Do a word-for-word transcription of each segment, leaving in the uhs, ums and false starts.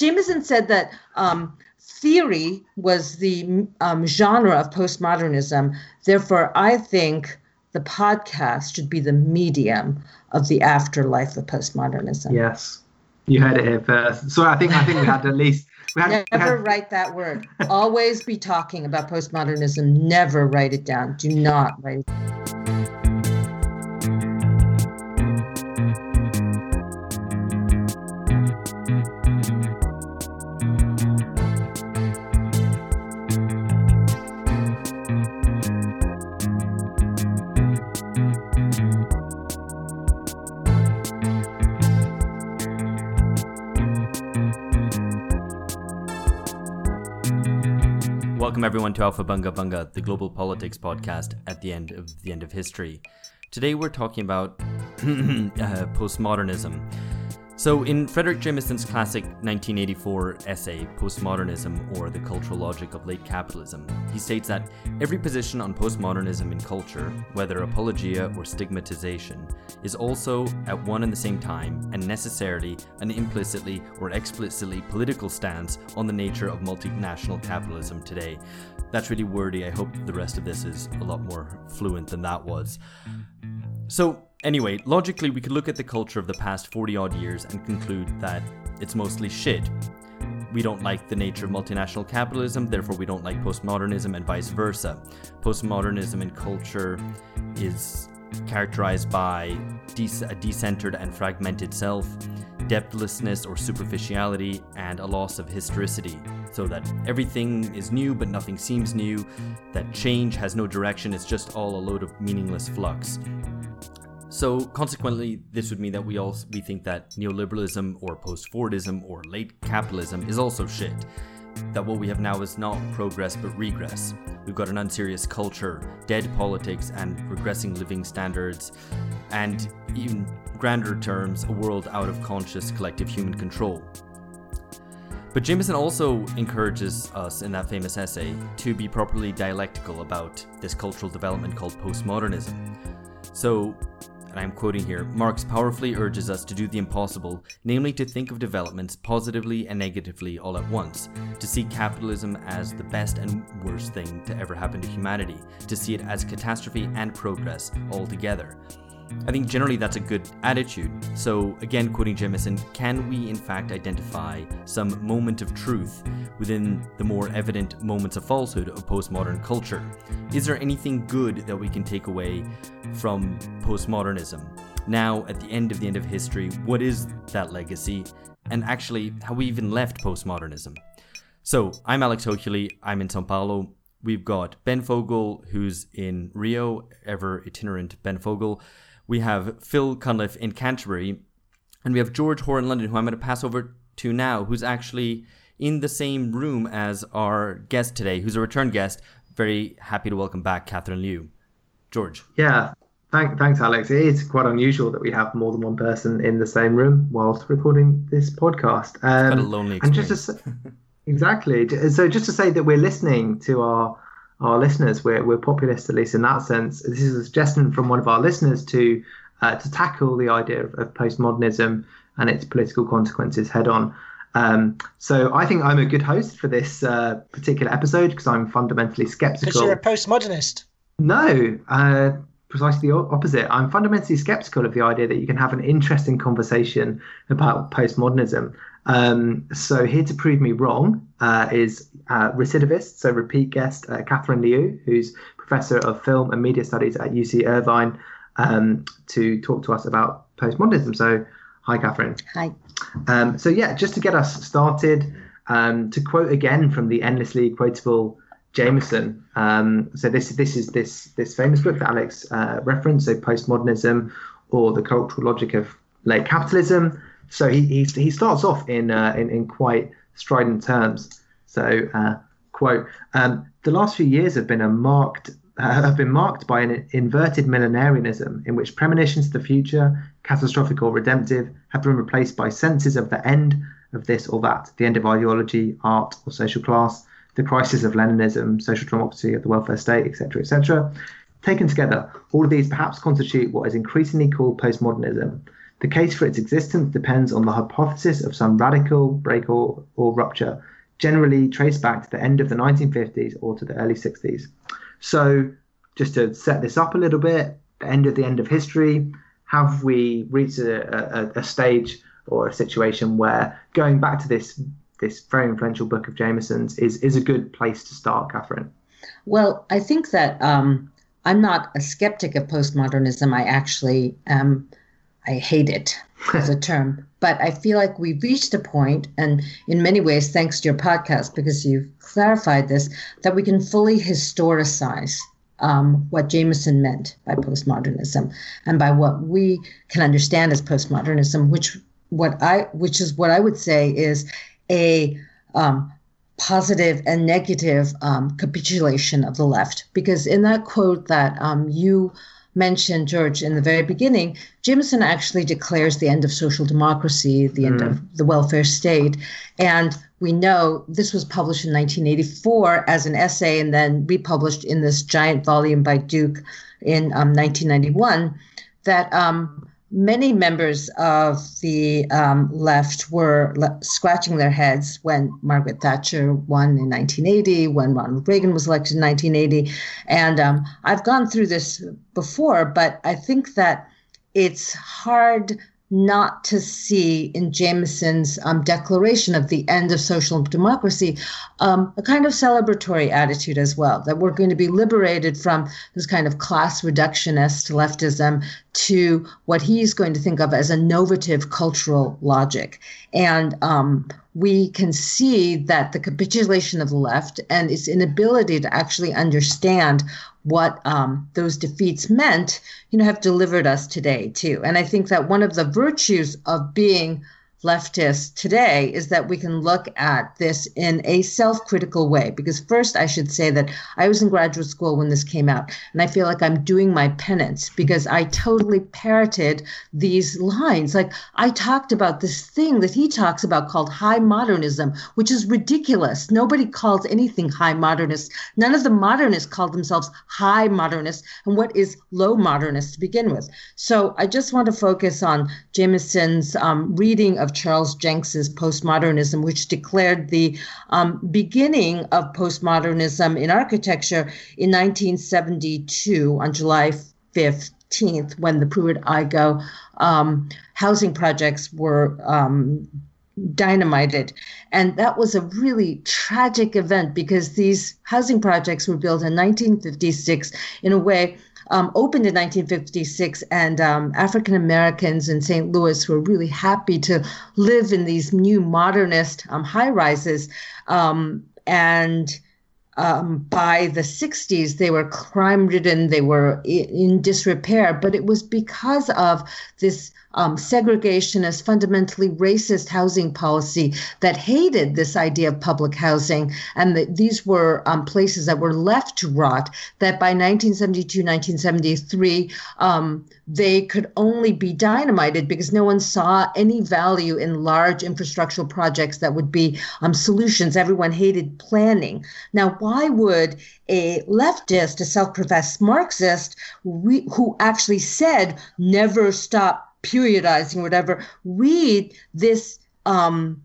Jameson said that um, theory was the um, genre of postmodernism. Therefore, I think the podcast should be the medium of the afterlife of postmodernism. Yes, you heard it here first. So I think I think we had at least. We had, never we had... write that word. Always be talking about postmodernism. Never write it down. Do not write it down. Welcome everyone to Alpha Bunga Bunga, the global politics podcast at the end of the end of history. Today we're talking about uh, postmodernism. So in Frederic Jameson's classic nineteen eighty-four essay, Postmodernism, or the Cultural Logic of Late Capitalism, he states that every position on postmodernism in culture, whether apologia or stigmatization, is also at one and the same time and necessarily an implicitly or explicitly political stance on the nature of multinational capitalism today. That's really wordy. I hope the rest of this is a lot more fluent than that was. So anyway, logically, we could look at the culture of the past forty-odd years and conclude that it's mostly shit. We don't like the nature of multinational capitalism, therefore we don't like postmodernism, and vice versa. Postmodernism in culture is characterized by de- a decentered and fragmented self, depthlessness or superficiality, and a loss of historicity, so that everything is new but nothing seems new, that change has no direction, it's just all a load of meaningless flux. So consequently, this would mean that we all we think that neoliberalism or post-Fordism or late capitalism is also shit. That what we have now is not progress but regress. We've got an unserious culture, dead politics, and regressing living standards, and in grander terms, a world out of conscious collective human control. But Jameson also encourages us in that famous essay to be properly dialectical about this cultural development called postmodernism. So, and I'm quoting here, Marx powerfully urges us to do the impossible, namely to think of developments positively and negatively all at once, to see capitalism as the best and worst thing to ever happen to humanity, to see it as catastrophe and progress all together. I think generally that's a good attitude. So again, quoting Jameson, can we in fact identify some moment of truth within the more evident moments of falsehood of postmodern culture? Is there anything good that we can take away from postmodernism? Now, at the end of the end of history, what is that legacy? And actually, how we even left postmodernism? So I'm Alex Hochuli, I'm in São Paulo. We've got Ben Fogel, who's in Rio, ever itinerant Ben Fogel. We have Phil Cunliffe in Canterbury, and we have George Hoare in London, who I'm going to pass over to now, who's actually in the same room as our guest today, who's a return guest. Very happy to welcome back Catherine Liu. George. Yeah, thank, thanks, Alex. It is quite unusual that we have more than one person in the same room whilst recording this podcast. Um, it's been a lonely experience. And just to, exactly. So just to say that we're listening to our... our listeners, we're we're populist, at least in that sense. This is a suggestion from one of our listeners to uh, to tackle the idea of, of postmodernism and its political consequences head on. Um, so I think I'm a good host for this uh, particular episode because I'm fundamentally skeptical. Because you're a postmodernist. No, uh, precisely the opposite. I'm fundamentally skeptical of the idea that you can have an interesting conversation about postmodernism. Um, so here to prove me wrong uh, is uh, recidivist, so repeat guest, uh, Catherine Liu, who's Professor of Film and Media Studies at U C Irvine, um, to talk to us about postmodernism. So hi, Catherine. Hi. Um, so yeah, just to get us started, um, to quote again from the endlessly quotable Jameson. Um, so this this is this this famous book that Alex uh, referenced, so Postmodernism or the Cultural Logic of Late Capitalism. So he, he he starts off in uh, in, in quite strident terms. So uh, quote: um, "The last few years have been a marked uh, have been marked by an inverted millenarianism in which premonitions of the future, catastrophic or redemptive, have been replaced by senses of the end of this or that, the end of ideology, art, or social class, the crisis of Leninism, social democracy, of the welfare state, et cetera, et cetera. Taken together, all of these perhaps constitute what is increasingly called postmodernism." The case for its existence depends on the hypothesis of some radical break or, or rupture, generally traced back to the end of the nineteen fifties or to the early sixties. So just to set this up a little bit, the end of the end of history, have we reached a, a, a stage or a situation where going back to this this very influential book of Jameson's is, is a good place to start, Catherine? Well, I think that um, I'm not a skeptic of postmodernism. I actually um, I hate it as a term. But I feel like we've reached a point, and in many ways, thanks to your podcast, because you've clarified this, that we can fully historicize um, what Jameson meant by postmodernism and by what we can understand as postmodernism, which what I which is what I would say is a um, positive and negative um, capitulation of the left. Because in that quote that um, you mentioned, George, in the very beginning, Jameson actually declares the end of social democracy, the end mm. of the welfare state. And we know this was published in nineteen eighty-four as an essay and then republished in this giant volume by Duke in um, nineteen ninety-one, that um, many members of the um, left were le- scratching their heads when Margaret Thatcher won in nineteen eighty, when Ronald Reagan was elected in nineteen eighty. And um, I've gone through this before, but I think that it's hard not to see in Jameson's um, declaration of the end of social democracy um, a kind of celebratory attitude as well, that we're going to be liberated from this kind of class reductionist leftism to what he's going to think of as a novative cultural logic. And um, we can see that the capitulation of the left and its inability to actually understand what um, those defeats meant, you know, have delivered us today too. And I think that one of the virtues of being leftist today is that we can look at this in a self-critical way. Because first, I should say that I was in graduate school when this came out, and I feel like I'm doing my penance because I totally parroted these lines. Like, I talked about this thing that he talks about called high modernism, which is ridiculous. Nobody calls anything high modernist. None of the modernists called themselves high modernists. And what is low modernist to begin with? So I just want to focus on Jameson's um, reading of Charles Jenks's Postmodernism, which declared the um, beginning of postmodernism in architecture in nineteen seventy-two on July fifteenth, when the Pruitt-Igoe um, housing projects were um, dynamited. And that was a really tragic event because these housing projects were built in nineteen fifty-six in a way Um, opened in nineteen fifty-six, and um, African Americans in Saint Louis were really happy to live in these new modernist um, high-rises. Um, and um, by the sixties, they were crime-ridden, they were in disrepair, but it was because of this Um, segregationist, fundamentally racist housing policy that hated this idea of public housing. And the, these were um, places that were left to rot, that by nineteen seventy-two, nineteen seventy-three, um, they could only be dynamited because no one saw any value in large infrastructural projects that would be um, solutions. Everyone hated planning. Now, why would a leftist, a self-professed Marxist, re- who actually said, never stop periodizing, whatever, read this um,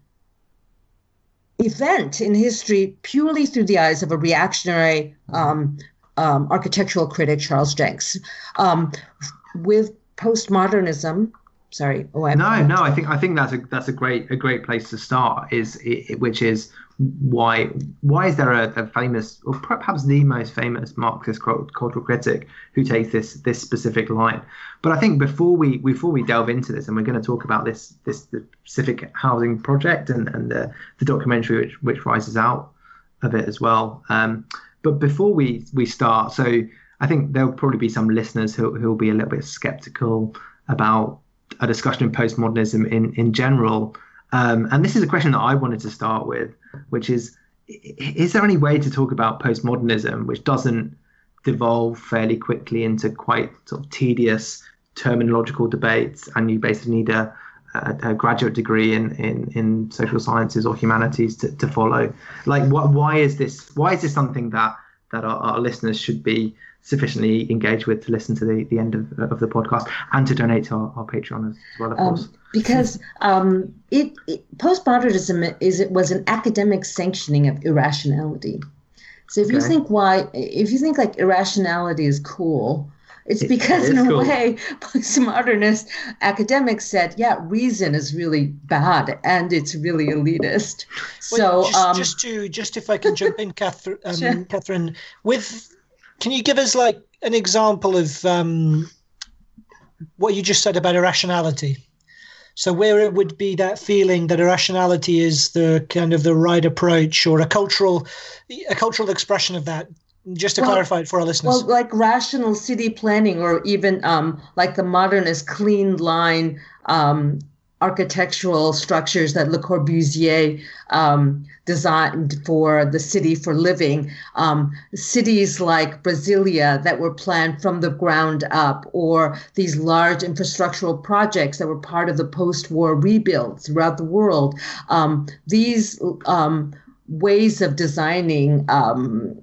event in history purely through the eyes of a reactionary um, um, architectural critic, Charles Jencks? Um, with postmodernism, sorry. Oh, I'm no, no. I think I think that's a that's a great a great place to start. Is it, which is why why is there a, a famous, or perhaps the most famous, Marxist cultural critic who takes this this specific line? But I think before we before we delve into this, and we're going to talk about this this specific housing project and and the, the documentary which which rises out of it as well. Um, but before we we start, so I think there'll probably be some listeners who who will be a little bit skeptical about a discussion of postmodernism in in general. Um, and this is a question that I wanted to start with, which is, is there any way to talk about postmodernism which doesn't devolve fairly quickly into quite sort of tedious terminological debates, and you basically need a, a, a graduate degree in, in, in social sciences or humanities to, to follow? Like, what, why is this? Why is this something that, that our, our listeners should be sufficiently engaged with to listen to the, the end of, of the podcast, and to donate to our, our Patreon as well, of um, course. Because um, it, it postmodernism is it was an academic sanctioning of irrationality. So if okay. you think why, if you think like irrationality is cool, it's it, because it in a cool. way postmodernist academics said, yeah, reason is really bad and it's really elitist. Well, so just, um, just to just if I can jump in, Catherine, um, sure. Catherine, with can you give us like an example of um, what you just said about irrationality? So where it would be that feeling that irrationality is the kind of the right approach, or a cultural, a cultural expression of that, just to well, clarify it for our listeners. Well, like rational city planning, or even um, like the modernist clean line um, architectural structures that Le Corbusier um, designed for the city for living. Um, cities like Brasilia that were planned from the ground up, or these large infrastructural projects that were part of the post-war rebuild throughout the world. Um, these um, ways of designing um,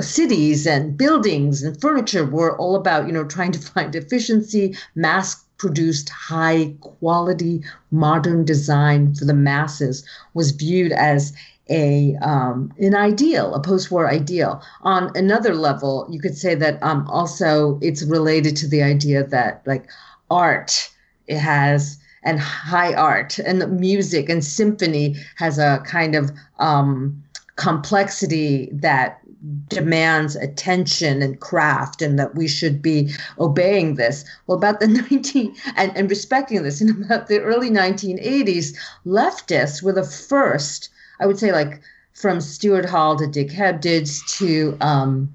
cities and buildings and furniture were all about, you know, trying to find efficiency, mass produced high quality modern design for the masses was viewed as a um, an ideal, a post-war ideal. On another level, you could say that um, also it's related to the idea that like art, it has, and high art and music and symphony has a kind of um, complexity that demands attention and craft, and that we should be obeying this. Well, about the nineteen and, and respecting this, in about the early nineteen eighties, leftists were the first, I would say, like from Stuart Hall to Dick Hebdige to um,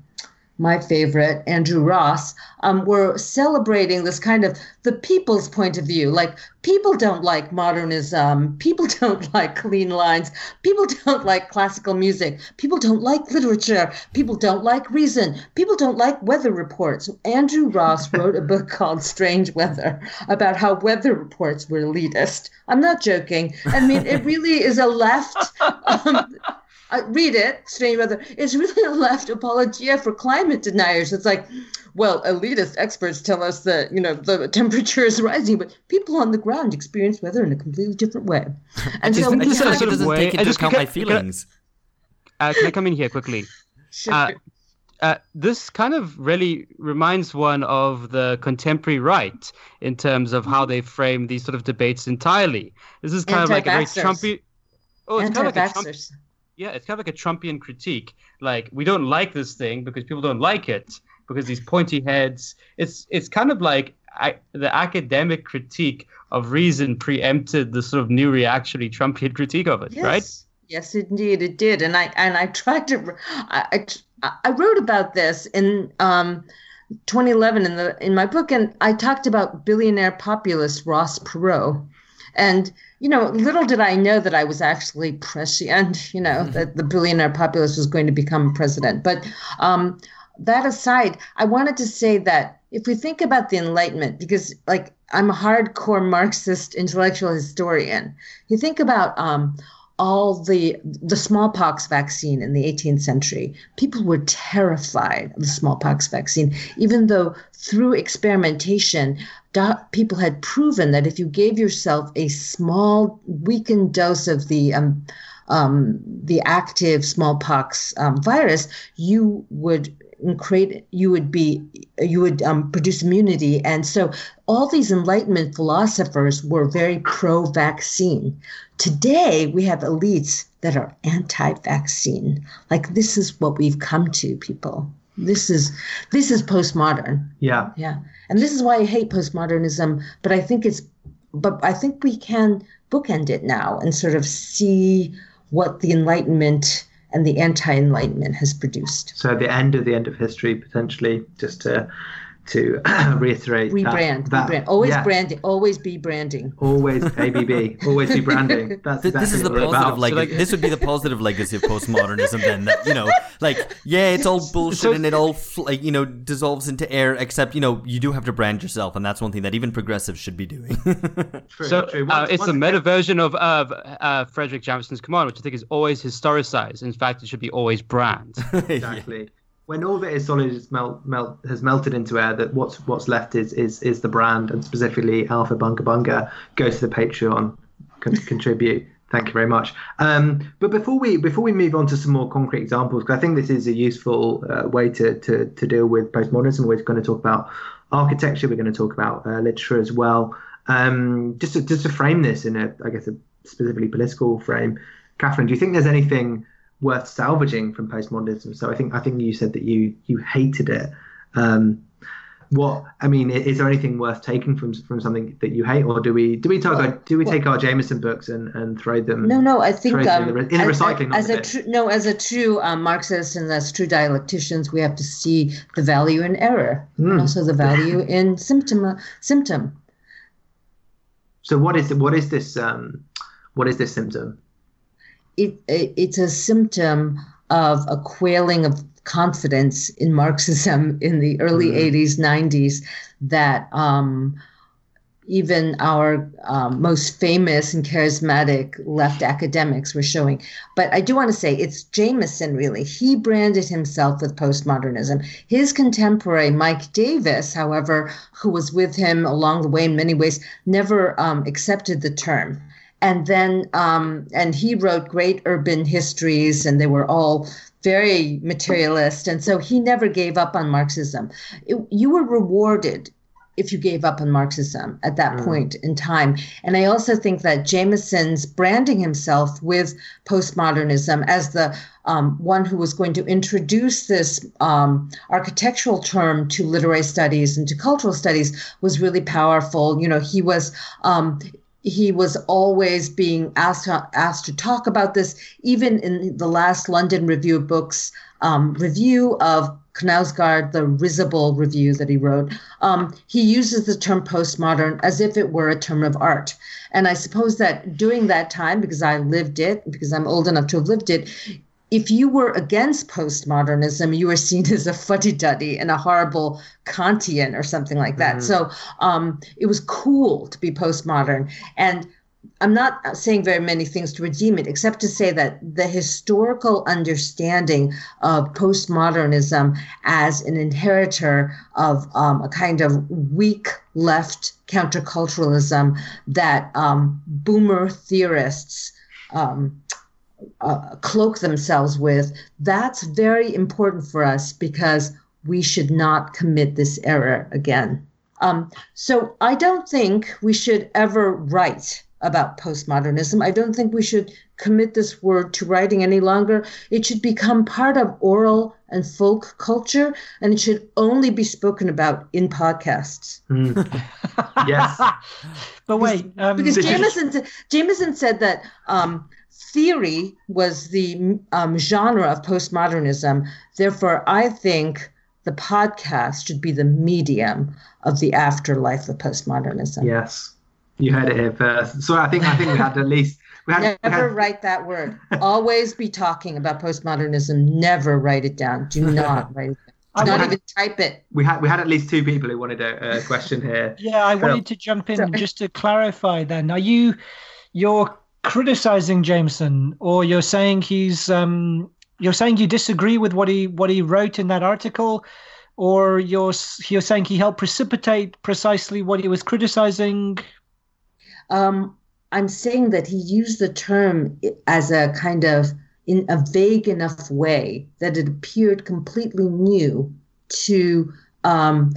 my favorite, Andrew Ross, um, were celebrating this kind of the people's point of view. Like, people don't like modernism. People don't like clean lines. People don't like classical music. People don't like literature. People don't like reason. People don't like weather reports. Andrew Ross wrote a book called Strange Weather about how weather reports were elitist. I'm not joking. I mean, it really is a left... Um, Uh, read it, Strange Weather. It's really a left apologia for climate deniers. It's like, well, elitist experts tell us that, you know, the temperature is rising, but people on the ground experience weather in a completely different way. And so we just sort of way, take into account my feelings. Can I, uh, can I come in here quickly? Sure. Uh, uh, this kind of really reminds one of the contemporary right in terms of how they frame these sort of debates entirely. This is kind of like a very Trumpy. Oh, it's kind of like a Trump. Yeah, it's kind of like a Trumpian critique. Like, we don't like this thing because people don't like it, because these pointy heads. It's it's kind of like I, the academic critique of reason preempted the sort of new reactionary Trumpian critique of it, yes. right? Yes, indeed, it did. And I and I tried to, I I, I wrote about this in um, twenty eleven in the in my book, and I talked about billionaire populist Ross Perot. And, you know, little did I know that I was actually prescient, you know, that the billionaire populist was going to become president. But um, that aside, I wanted to say that if we think about the Enlightenment, because, like, I'm a hardcore Marxist intellectual historian, you think about um, all the the smallpox vaccine in the eighteenth century. People were terrified of the smallpox vaccine, even though through experimentation, people had proven that if you gave yourself a small, weakened dose of the um, um, the active smallpox um, virus, you would create, you would be, you would um, produce immunity. And so, all these Enlightenment philosophers were very pro-vaccine. Today, we have elites that are anti-vaccine. Like, this is what we've come to, people. This is this is postmodern. Yeah. Yeah. And this is why I hate postmodernism, but I think it's but I think we can bookend it now and sort of see what the Enlightenment and the anti-Enlightenment has produced. So the end of the end of history, potentially, just to to reiterate. Rebrand, that, rebrand. That, always yeah. branding, always be branding. Always A B B, always be branding. That's exactly this is the positive about. Like, so like this would be the positive legacy of postmodernism then, that, you know, like, yeah, it's all bullshit so, and it all, like, you know, dissolves into air, except, you know, you do have to brand yourself, and that's one thing that even progressives should be doing. true, so true. Once, uh, it's a meta version of uh, uh, Frederic Jameson's command, which I think is always historicized. In fact, it should be always brand. Exactly. Yeah. when all that is solid is melt, melt, has melted into air, that what's what's left is is is the brand, and specifically Alpha Bunga Bunga. Go to the Patreon, con- contribute. Thank you very much. Um, but before we before we move on to some more concrete examples, because I think this is a useful uh, way to, to to deal with postmodernism. We're going to talk about architecture. We're going to talk about uh, literature as well. Um, just to, just to frame this in a, I guess, a specifically political frame. Catherine, do you think there's anything worth salvaging from postmodernism? So I think I think you said that you you hated it. Um, what I mean, is there anything worth taking from from something that you hate, or do we do we take well, our, do we well, take our Jameson books and, and throw them? No, no, I think um, in the as, recycling. As a tr- no, as a true uh, Marxist and as true dialecticians, we have to see the value in error mm. and also the value in symptom uh, symptom. So what is the, what is this um, what is this symptom? It, it, it's a symptom of a quailing of confidence in Marxism in the early mm-hmm. eighties, nineties, that um, even our um, most famous and charismatic left academics were showing. But I do want to say it's Jameson, really. He branded himself with postmodernism. His contemporary, Mike Davis, however, who was with him along the way in many ways, never um, accepted the term. And then, um, and he wrote great urban histories, and they were all very materialist. And so he never gave up on Marxism. It, you were rewarded if you gave up on Marxism at that mm. point in time. And I also think that Jameson's branding himself with postmodernism as the um, one who was going to introduce this um, architectural term to literary studies and to cultural studies was really powerful. You know, he was... Um, He was always being asked, asked to talk about this, even in the last London Review of Books um, review of Knausgaard, the risible review that he wrote. Um, he uses the term postmodern as if it were a term of art. And I suppose that during that time, because I lived it, because I'm old enough to have lived it, if you were against postmodernism, you were seen as a fuddy-duddy and a horrible Kantian or something like that. Mm-hmm. So um, it was cool to be postmodern. And I'm not saying very many things to redeem it, except to say that the historical understanding of postmodernism as an inheritor of um, a kind of weak left counterculturalism that um, boomer theorists um Uh, cloak themselves with, that's very important for us because we should not commit this error again. Um, so I don't think we should ever write about postmodernism. I don't think we should commit this word to writing any longer. It should become part of oral and folk culture, and it should only be spoken about in podcasts. Mm. Yes. But wait. Um, because Jameson, Jameson said that um, theory was the um, genre of postmodernism. Therefore, I think the podcast should be the medium of the afterlife of postmodernism. Yes, you heard it here first. So I think I think we had at least we had never we had... write that word. Always be talking about postmodernism. Never write it down. Do not write it down. I not even had, type it. We had we had at least two people who wanted a, a question here. Yeah, I Phil. wanted to jump in. Sorry. Just to clarify. Then, are you your criticizing Jameson, or you're saying he's um you're saying you disagree with what he what he wrote in that article, or you're you're saying he helped precipitate precisely what he was criticizing? um I'm saying that he used the term as a kind of in a vague enough way that it appeared completely new to um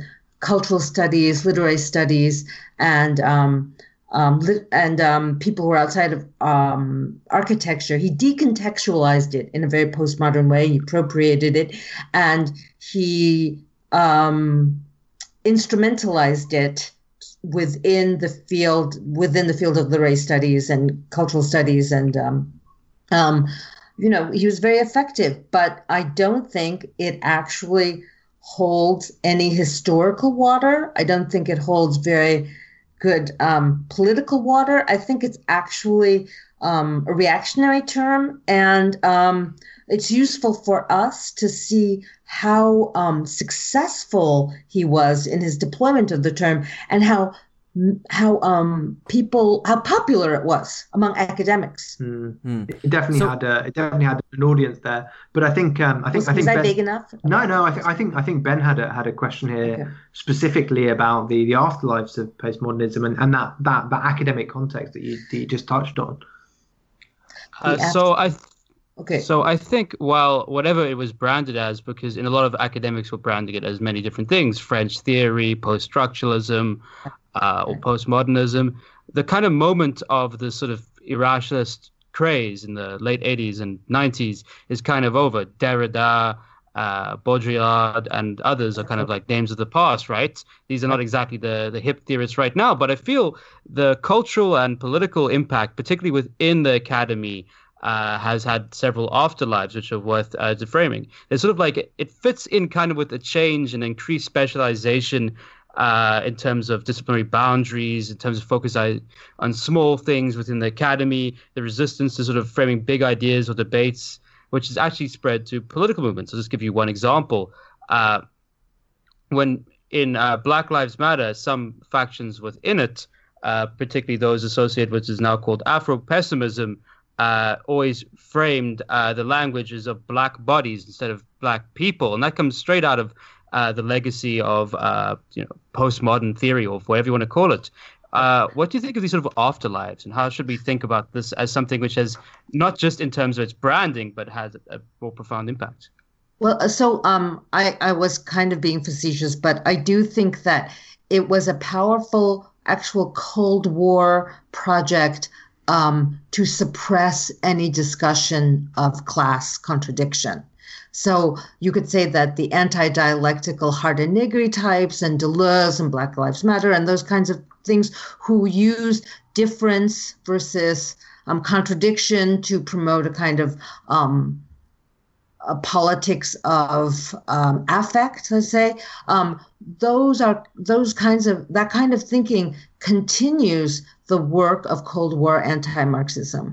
cultural studies, literary studies, and um Um, and um, people who are outside of um, architecture. He decontextualized it in a very postmodern way. He appropriated it, and he um, instrumentalized it within the field within the field of literary studies and cultural studies. And um, um, you know, he was very effective. But I don't think it actually holds any historical water. I don't think it holds very good um, political water. I think it's actually um, a reactionary term, and um, it's useful for us to see how um, successful he was in his deployment of the term and how how um, people, how popular it was among academics. Mm-hmm. It definitely so, had a, it definitely had an audience there. But I think um, I think was, I think was that Ben, big enough? No, no. I think I think I think Ben had a had a question here okay. specifically about the, the afterlives of postmodernism and, and that, that that academic context that you, that you just touched on. Uh, so I. Th- Okay. So I think while whatever it was branded as, because in a lot of academics were branding it as many different things, French theory, post-structuralism, uh, or postmodernism, the kind of moment of the sort of irrationalist craze in the late eighties and nineties is kind of over. Derrida, uh, Baudrillard, and others are kind of like names of the past, right? These are not exactly the, the hip theorists right now, but I feel the cultural and political impact, particularly within the academy, Uh, has had several afterlives which are worth uh, deframing. It's sort of like it, it fits in kind of with a change and increased specialization uh, in terms of disciplinary boundaries, in terms of focus on small things within the academy, the resistance to sort of framing big ideas or debates, which has actually spread to political movements. I'll just give you one example. Uh, when in uh, Black Lives Matter, some factions within it, uh, particularly those associated with what is now called Afro-pessimism, Uh, always framed uh, the language as of black bodies instead of black people. And that comes straight out of uh, the legacy of uh, you know, postmodern theory or whatever you want to call it. Uh, what do you think of these sort of afterlives, and how should we think about this as something which has not just in terms of its branding, but has a more profound impact? Well, so um, I, I was kind of being facetious, but I do think that it was a powerful actual Cold War project Um, to suppress any discussion of class contradiction. So you could say that the anti-dialectical Hardenegger types and Deleuze and Black Lives Matter and those kinds of things who used difference versus um, contradiction to promote a kind of um, a politics of um, affect, let's say, um, those are those kinds of that kind of thinking continues the work of Cold War anti-Marxism.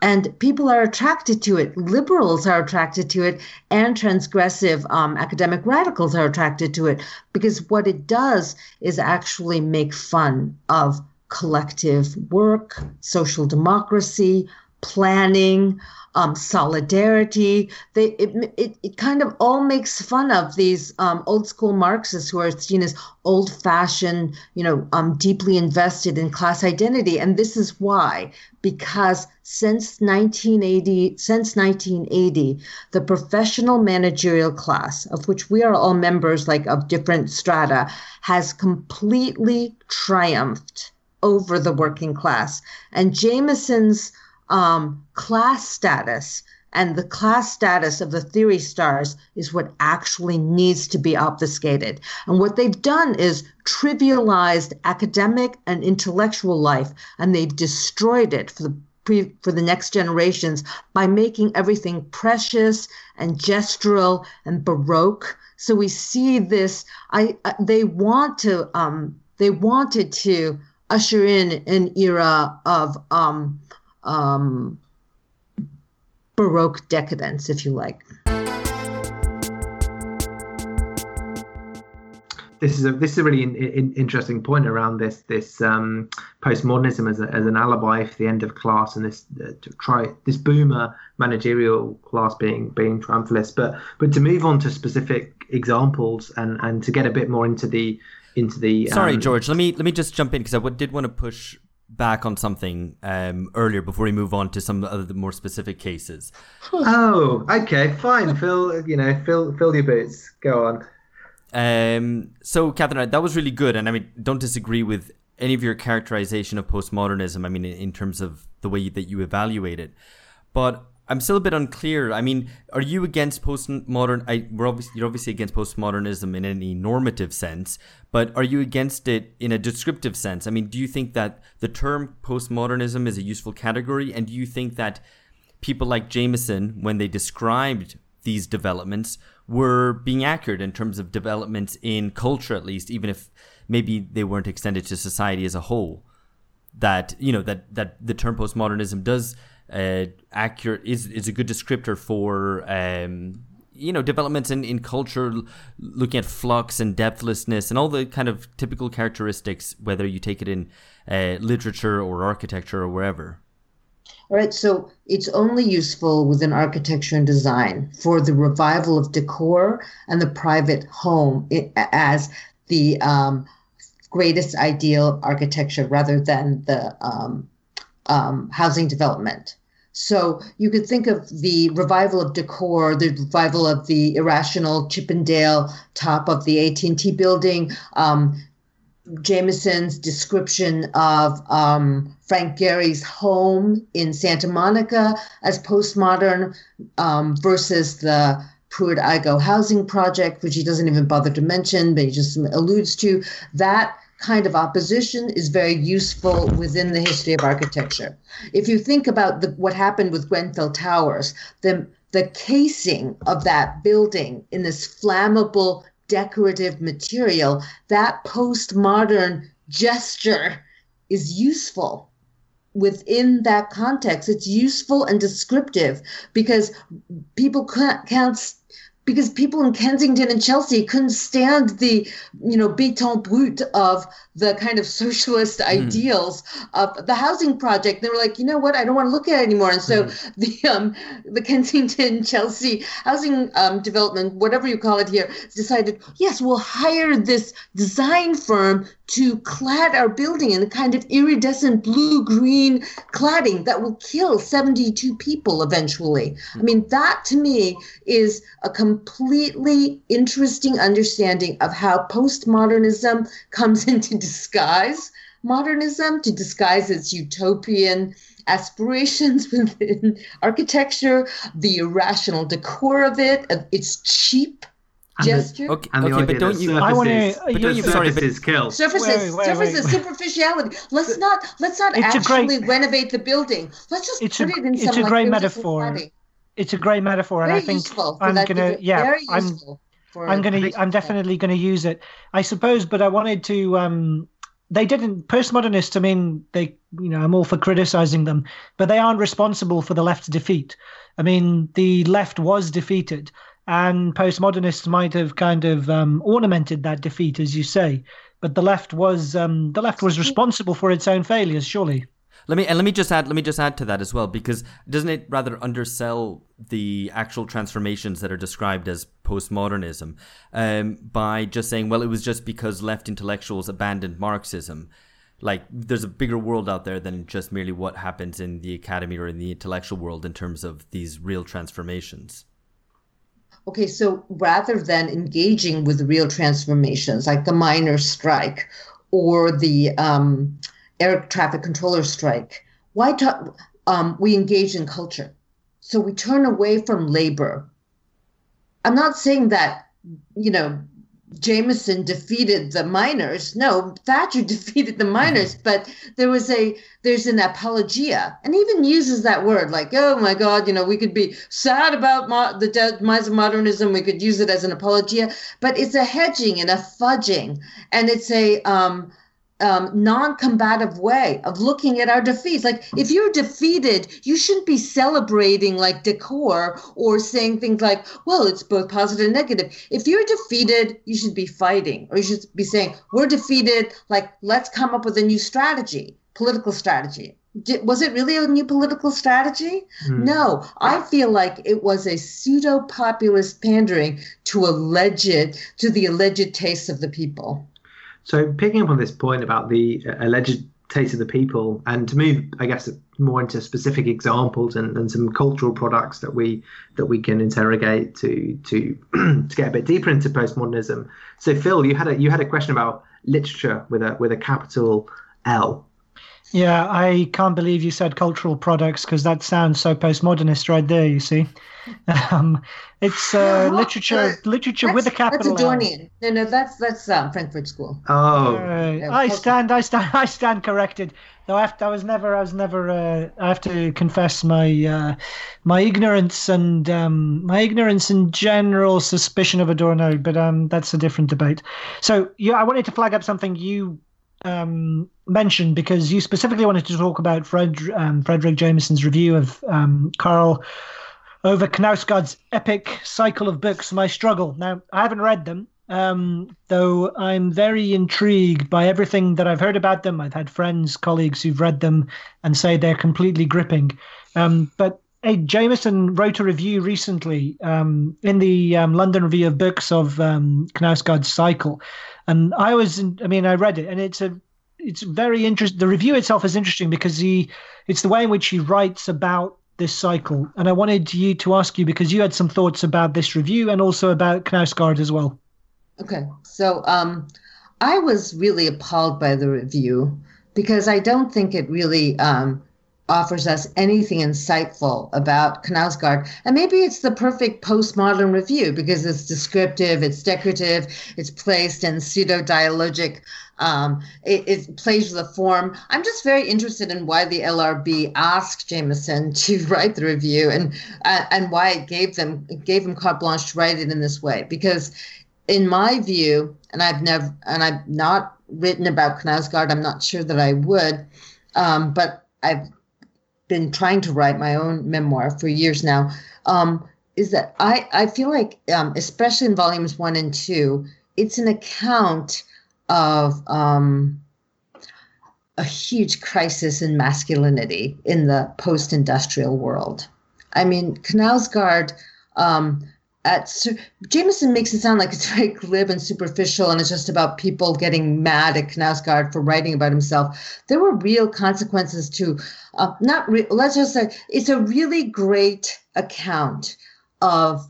And people are attracted to it. Liberals are attracted to it, and transgressive um, academic radicals are attracted to it, because what it does is actually make fun of collective work, social democracy, planning, um, solidarity. They, it, it, it kind of all makes fun of these um, old school Marxists who are seen as old fashioned, you know, um, deeply invested in class identity. And this is why, because since nineteen eighty, since nineteen eighty, the professional managerial class, of which we are all members, like of different strata, has completely triumphed over the working class. And Jameson's Um, class status and the class status of the theory stars is what actually needs to be obfuscated. And what they've done is trivialized academic and intellectual life, and they've destroyed it for the pre- for the next generations by making everything precious and gestural and baroque. So we see this. I uh, they want to um, they wanted to usher in an era of um, Um, Baroque decadence, if you like. This is a this is a really in, in, interesting point around this this um, postmodernism as a, as an alibi for the end of class, and this uh, to try this boomer managerial class being being triumphalist. But but to move on to specific examples and, and to get a bit more into the into the. Sorry, um, George. Let me let me just jump in because I did want to push back on something um, earlier before we move on to some of the more specific cases. Oh, okay, fine, Phil. You know, fill fill your boots. Go on. Um, so, Catherine, that was really good, and I mean, don't disagree with any of your characterization of postmodernism. I mean, in terms of the way that you evaluate it, but I'm still a bit unclear. I mean, are you against postmodern? I, we're obviously, you're obviously against postmodernism in any normative sense, but are you against it in a descriptive sense? I mean, do you think that the term postmodernism is a useful category? And do you think that people like Jameson, when they described these developments, were being accurate in terms of developments in culture, at least, even if maybe they weren't extended to society as a whole? That, you know, that, that the term postmodernism does... Uh, accurate is, is a good descriptor for um, you know, developments in, in culture, looking at flux and depthlessness and all the kind of typical characteristics, whether you take it in uh, literature or architecture or wherever. All right, so it's only useful within architecture and design for the revival of decor and the private home as the um, greatest ideal architecture rather than the um, um, housing development. So you could think of the revival of decor, the revival of the irrational Chippendale top of the A T and T building, um, Jameson's description of um, Frank Gehry's home in Santa Monica as postmodern um, versus the Pruitt-Igoe housing project, which he doesn't even bother to mention, but he just alludes to. That kind of opposition is very useful within the history of architecture. If you think about the, what happened with Grenfell Towers, the, the casing of that building in this flammable decorative material, that postmodern gesture is useful within that context. It's useful and descriptive because people can't, can't Because people in Kensington and Chelsea couldn't stand the, you know, béton brut of the kind of socialist mm. ideals of the housing project. They were like, you know what, I don't want to look at it anymore. And so mm. the um, the Kensington, Chelsea housing um, development, whatever you call it here, decided, yes, we'll hire this design firm to clad our building in a kind of iridescent blue-green cladding that will kill seventy-two people eventually. Mm. I mean, that to me is a completely interesting understanding of how postmodernism comes into disguise modernism to disguise its utopian aspirations within architecture, the irrational decor of it, of its cheap and gesture. The, okay, and okay but don't you? Surfaces, I want to. But don't you? Sorry, but it's kill. Surfaces, wait, wait, surfaces, wait, wait. Superficiality. Let's not. Let's not it's actually great, renovate the building. Let's just put a, it in it's some. It's a like great metaphor. Body. It's a great metaphor, and very I think I'm gonna, yeah, I'm, I'm gonna, I'm definitely gonna use it, I suppose. But I wanted to, um, they didn't postmodernists. I mean, they, you know, I'm all for criticizing them, but they aren't responsible for the left's defeat. I mean, the left was defeated, and postmodernists might have kind of um, ornamented that defeat, as you say. But the left was, um, the left was responsible for its own failures, surely. Let me and let me just add. Let me just add to that as well, because doesn't it rather undersell the actual transformations that are described as postmodernism um, by just saying, well, it was just because left intellectuals abandoned Marxism. Like, there's a bigger world out there than just merely what happens in the academy or in the intellectual world in terms of these real transformations. Okay, so rather than engaging with real transformations like the miners' strike or the um, air traffic controller strike, why ta- um, we engage in culture. So we turn away from labor. I'm not saying that, you know, Jameson defeated the miners. No, Thatcher defeated the miners, mm-hmm. but there was a, there's an apologia, and even uses that word like, oh my God, you know, we could be sad about mo- the demise of modernism. We could use it as an apologia, but it's a hedging and a fudging. And it's a, um, Um, non-combative way of looking at our defeats. Like, if you're defeated, you shouldn't be celebrating like decor or saying things like, well, it's both positive and negative. If you're defeated, you should be fighting, or you should be saying, we're defeated, like, let's come up with a new strategy, political strategy. Did, was it really a new political strategy? Hmm. No, I feel like it was a pseudo-populist pandering to alleged, to the alleged tastes of the people. So picking up on this point about the alleged taste of the people, and to move, I guess, more into specific examples and, and some cultural products that we that we can interrogate to to to get a bit deeper into postmodernism. So Phil, you had a you had a question about literature with a with a capital L. Yeah, I can't believe you said cultural products, because that sounds so postmodernist right there. You see, um, it's uh, no, literature, no, literature with a capital. That's Adornian. No, no, that's that's um, Frankfurt School. Oh, uh, no, I culture. stand, I stand, I stand corrected. No, I, have to, I was never, I was never. Uh, I have to confess my uh, my ignorance and um, my ignorance and general suspicion of Adorno, but um, that's a different debate. So, yeah, I wanted to flag up something you. Um, mentioned, because you specifically wanted to talk about Fred, um, Frederic Jameson's review of um, Carl over Knausgaard's epic cycle of books, My Struggle. Now, I haven't read them, um, though I'm very intrigued by everything that I've heard about them. I've had friends, colleagues who've read them and say they're completely gripping. Um, but hey, Jameson wrote a review recently um, in the um, London Review of Books of um, Knausgaard's cycle. And I was, I mean, I read it, and it's a, it's very interesting. The review itself is interesting because he, it's the way in which he writes about this cycle. And I wanted you to ask you, because you had some thoughts about this review and also about Knausgaard as well. Okay. So um, I was really appalled by the review because I don't think it really um, offers us anything insightful about Knausgaard. And maybe it's the perfect postmodern review because it's descriptive, it's decorative, it's placed in pseudo-dialogic. Um, it, it plays with the form. I'm just very interested in why the L R B asked Jameson to write the review and uh, and why it gave them it gave him carte blanche to write it in this way. Because in my view, and I've never and I've not written about Knausgaard. I'm not sure that I would, um, but I've been trying to write my own memoir for years now. Um, is that I I feel like um, especially in volumes one and two, it's an account of um, a huge crisis in masculinity in the post-industrial world. I mean, Knausgaard, um, at Jameson makes it sound like it's very glib and superficial, and it's just about people getting mad at Knausgaard for writing about himself. There were real consequences to, uh, not re- let's just say, it's a really great account of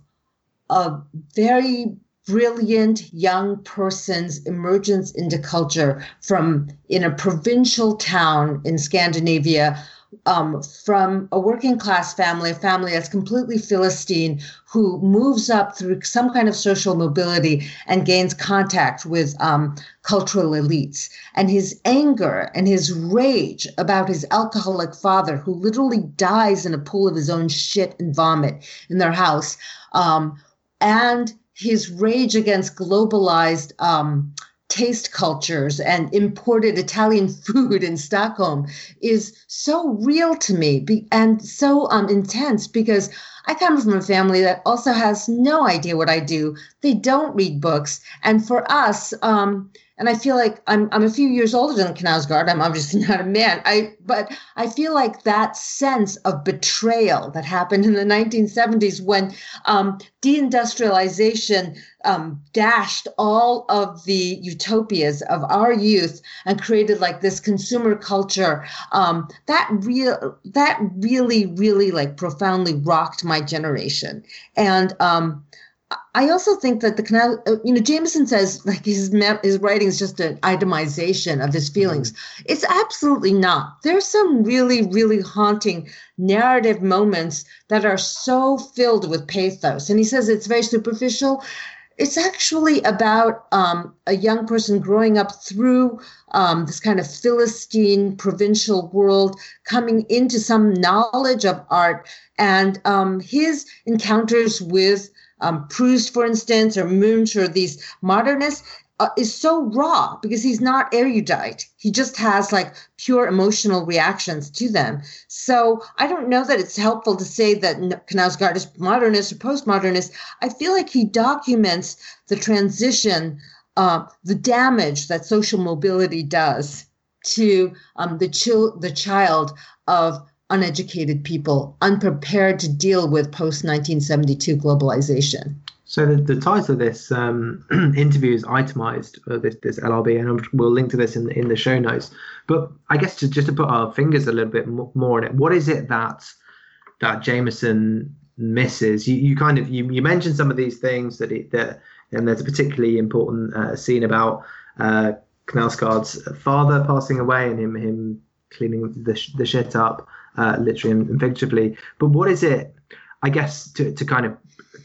a very brilliant young person's emergence into culture from in a provincial town in Scandinavia, um, from a working class family, a family that's completely Philistine, who moves up through some kind of social mobility and gains contact with um, cultural elites. And his anger and his rage about his alcoholic father, who literally dies in a pool of his own shit and vomit in their house, um, and his rage against globalized um, taste cultures and imported Italian food in Stockholm is so real to me be- and so um, intense because I come from a family that also has no idea what I do. They don't read books. And for us, um, and I feel like I'm I'm a few years older than Knausgaard. I'm obviously not a man. I but I feel like that sense of betrayal that happened in the nineteen seventies when um, deindustrialization um, dashed all of the utopias of our youth and created like this consumer culture. Um, that real that really really like profoundly rocked my generation. And Um, I also think that the, you know, Jameson says like his his writing is just an itemization of his feelings. It's absolutely not. There's some really, really haunting narrative moments that are so filled with pathos. And he says it's very superficial. It's actually about um, a young person growing up through um, this kind of Philistine provincial world, coming into some knowledge of art and um, his encounters with Um, Proust, for instance, or Munch, or these modernists, uh, is so raw because he's not erudite. He just has like pure emotional reactions to them. So I don't know that it's helpful to say that Knausgaard is modernist or postmodernist. I feel like he documents the transition, uh, the damage that social mobility does to um, the, chil- the child of uneducated people, unprepared to deal with post-nineteen seventy-two globalization. So the, the title of this um, interview is itemized, uh, this, this L R B, and I'm, we'll link to this in, in the show notes. But I guess to, just to put our fingers a little bit m- more on it, what is it that that Jameson misses? You, you kind of you, you mentioned some of these things that it, that, and there's a particularly important uh, scene about uh, Knausgaard's father passing away and him him cleaning the the shit up. Uh, literally and figuratively, but what is it? I guess to, to kind of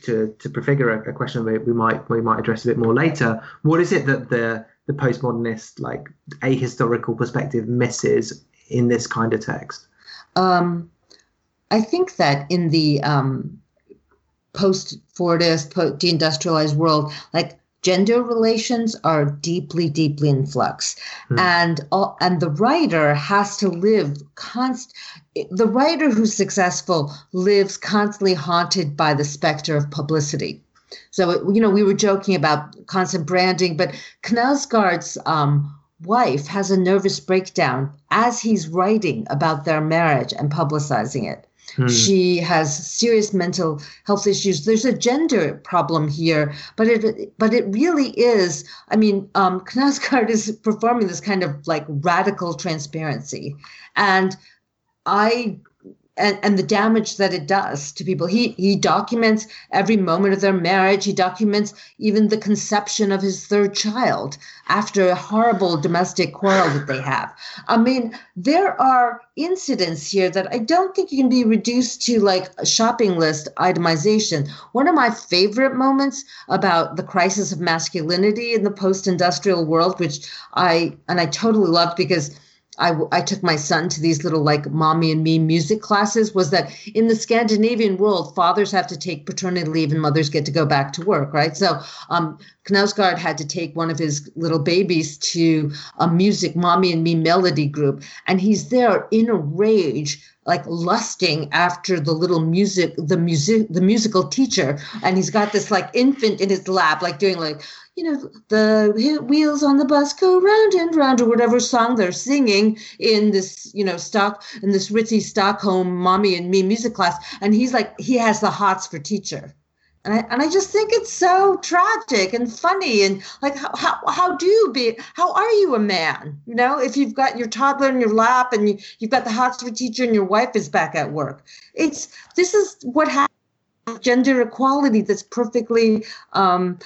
to to prefigure a, a question that we might we might address a bit more later. What is it that the the postmodernist like ahistorical perspective misses in this kind of text? Um, I think that in the um, post-Fordist, post-deindustrialized world, like gender relations are deeply, deeply in flux. Mm. And all, and the writer has to live const. The writer who's successful lives constantly haunted by the specter of publicity. So, you know, we were joking about constant branding, but Knausgaard's um, wife has a nervous breakdown as he's writing about their marriage and publicizing it. Hmm. She has serious mental health issues. There's a gender problem here, but it but it really is. I mean, um, Knausgaard is performing this kind of like radical transparency, and I and, and the damage that it does to people. He he documents every moment of their marriage. He documents even the conception of his third child after a horrible domestic quarrel that they have. I mean, there are incidents here that I don't think you can be reduced to like a shopping list itemization. One of my favorite moments about the crisis of masculinity in the post-industrial world, which I, and I totally loved because I, I took my son to these little like mommy and me music classes, was that in the Scandinavian world, fathers have to take paternity leave and mothers get to go back to work, right? So um, Knausgaard had to take one of his little babies to a music mommy and me melody group. And he's there in a rage, like lusting after the little music, the music, the musical teacher. And he's got this like infant in his lap, like doing like, you know, the wheels on the bus go round and round, or whatever song they're singing in this, you know, stock in this ritzy Stockholm mommy and me music class. And he's like, he has the hots for teacher. And I, and I just think it's so tragic and funny. And like, how, how, how do you be, how are you a man? You know, if you've got your toddler in your lap and you, you've got the hots for teacher and your wife is back at work. It's, this is what happens with gender equality that's perfectly, um,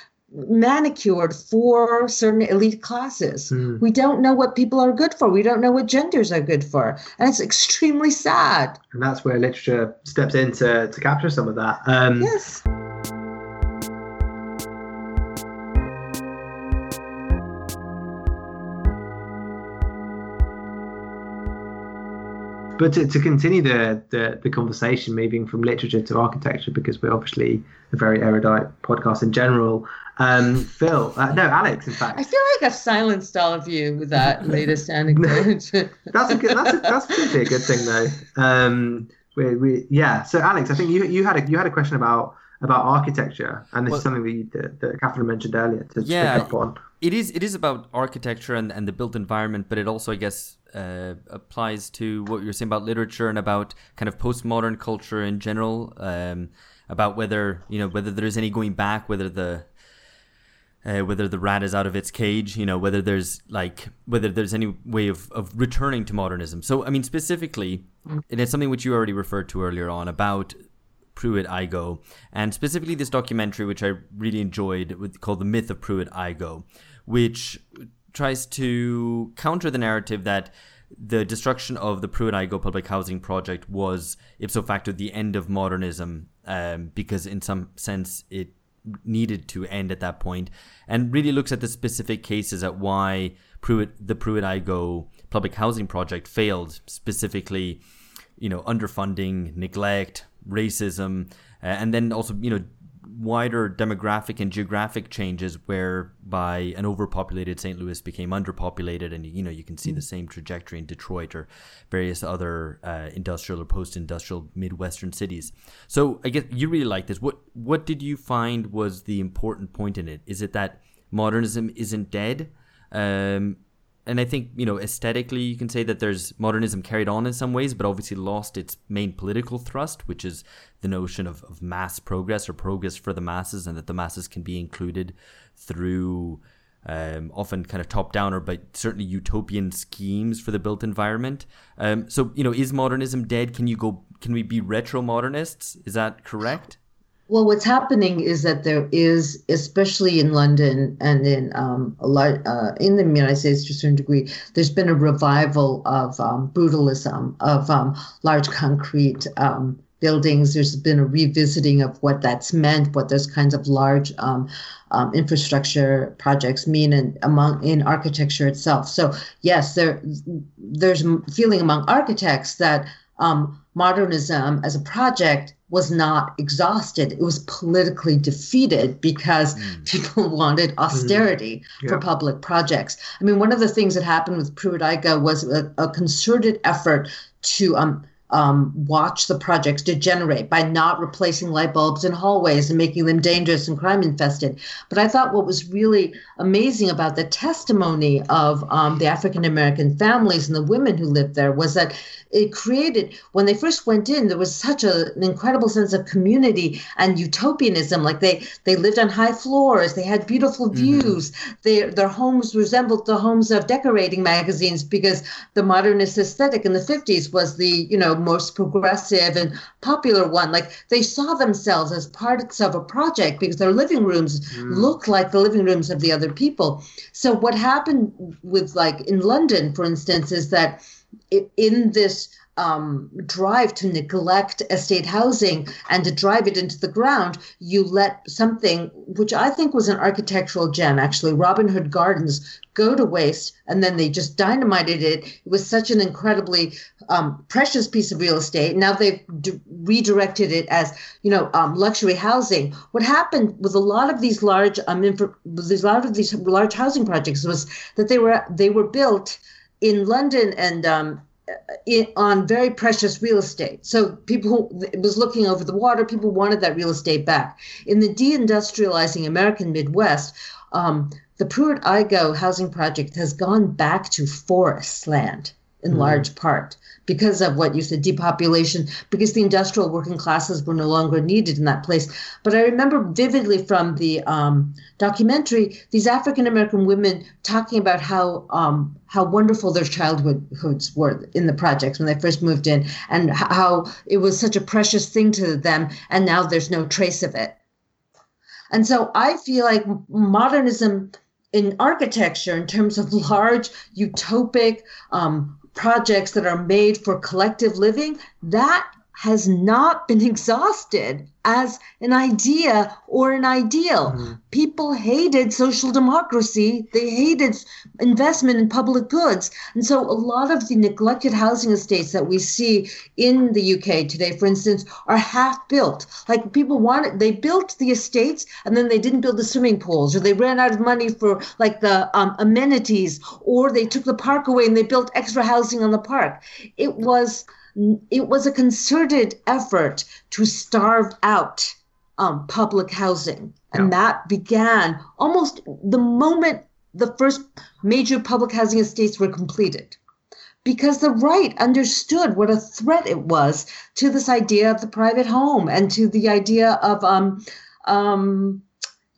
manicured for certain elite classes. Mm. We don't know what people are good for. We don't know what genders are good for. And it's extremely sad. And that's where literature steps in to, to capture some of that. Um, yes. But to, to continue the, the, the conversation, moving from literature to architecture, because we're obviously a very erudite podcast in general. Um, Phil, uh, no, Alex, in fact. I feel like I've silenced all of you with that latest anecdote. No, that's a good, that's a, that's a good thing, though. Um, we, we, yeah. So, Alex, I think you you had a you had a question about about architecture, and this well, is something that, you, that, that Catherine mentioned earlier to yeah, pick up on. It is it is about architecture and, and the built environment, but it also, I guess, uh, applies to what you're saying about literature and about kind of postmodern culture in general. Um, about whether you know whether there's any going back, whether the Uh, whether the rat is out of its cage, you know, whether there's like, whether there's any way of, of returning to modernism. So, I mean, specifically, and it's something which you already referred to earlier on about Pruitt-Igoe, and specifically this documentary, which I really enjoyed, with, called The Myth of Pruitt-Igoe, which tries to counter the narrative that the destruction of the Pruitt-Igoe public housing project was, ipso facto, the end of modernism, um, because in some sense it needed to end at that point, and really looks at the specific cases at why Pruitt, the Pruitt-Igoe public housing project failed, specifically, you know, underfunding, neglect, racism, uh, and then also, you know, wider demographic and geographic changes whereby an overpopulated Saint Louis became underpopulated, and, you know, you can see mm-hmm. the same trajectory in Detroit or various other uh, industrial or post-industrial Midwestern cities. So I guess you really like this. What what did you find was the important point in it? Is it that modernism isn't dead? Um, and I think, you know, aesthetically you can say that there's modernism carried on in some ways, but obviously lost its main political thrust, which is the notion of, of mass progress or progress for the masses, and that the masses can be included through um, often kind of top-down or but certainly utopian schemes for the built environment. Um, so, you know, is modernism dead? Can you go? Can we be retro-modernists? Is that correct? Well, what's happening is that there is, especially in London and in um, a lot, uh, in the United States to a certain degree, there's been a revival of um, brutalism, of um, large concrete um, buildings. There's been a revisiting of what that's meant, what those kinds of large um, um, infrastructure projects mean, and among in architecture itself. So yes, there there's a feeling among architects that um, modernism as a project was not exhausted. It was politically defeated because mm. people wanted austerity mm. yeah. for public projects. I mean, one of the things that happened with Pruitt-Igoe was a, a concerted effort to um, um, watch the projects degenerate by not replacing light bulbs in hallways and making them dangerous and crime infested. But I thought what was really amazing about the testimony of um, the African-American families and the women who lived there was that it created, when they first went in, there was such a, an incredible sense of community and utopianism. Like they they lived on high floors, they had beautiful views, mm-hmm. they, their homes resembled the homes of decorating magazines because the modernist aesthetic in the fifties was the, you know, most progressive and popular one. Like they saw themselves as parts of a project because their living rooms mm-hmm. looked like the living rooms of the other people. So what happened with, like, in London, for instance, is that in this um, drive to neglect estate housing and to drive it into the ground, you let something, which I think was an architectural gem, actually, Robin Hood Gardens, go to waste, and then they just dynamited it. It was such an incredibly um, precious piece of real estate. Now they've d- redirected it as, you know, um, luxury housing. What happened with a lot of these large, um, inf- a lot of these large housing projects was that they were they were built in London and um, in, on very precious real estate. So people who it was looking over the water, people wanted that real estate back. In the deindustrializing American Midwest, um, the Pruitt-Igoe housing project has gone back to forest land in mm. large part because of what you said, depopulation, because the industrial working classes were no longer needed in that place. But I remember vividly from the um, documentary, these African-American women talking about how um, how wonderful their childhoods were in the projects when they first moved in, and how it was such a precious thing to them, and now there's no trace of it. And so I feel like modernism in architecture, in terms of large, utopic um, projects that are made for collective living, that has not been exhausted as an idea or an ideal. Mm-hmm. People hated social democracy. They hated investment in public goods. And so a lot of the neglected housing estates that we see in the U K today, for instance, are half built. Like people wanted, they built the estates and then they didn't build the swimming pools, or they ran out of money for like the um, amenities, or they took the park away and they built extra housing on the park. It was It was a concerted effort to starve out um, public housing. And yeah. that began almost the moment the first major public housing estates were completed, because the right understood what a threat it was to this idea of the private home and to the idea of um, um,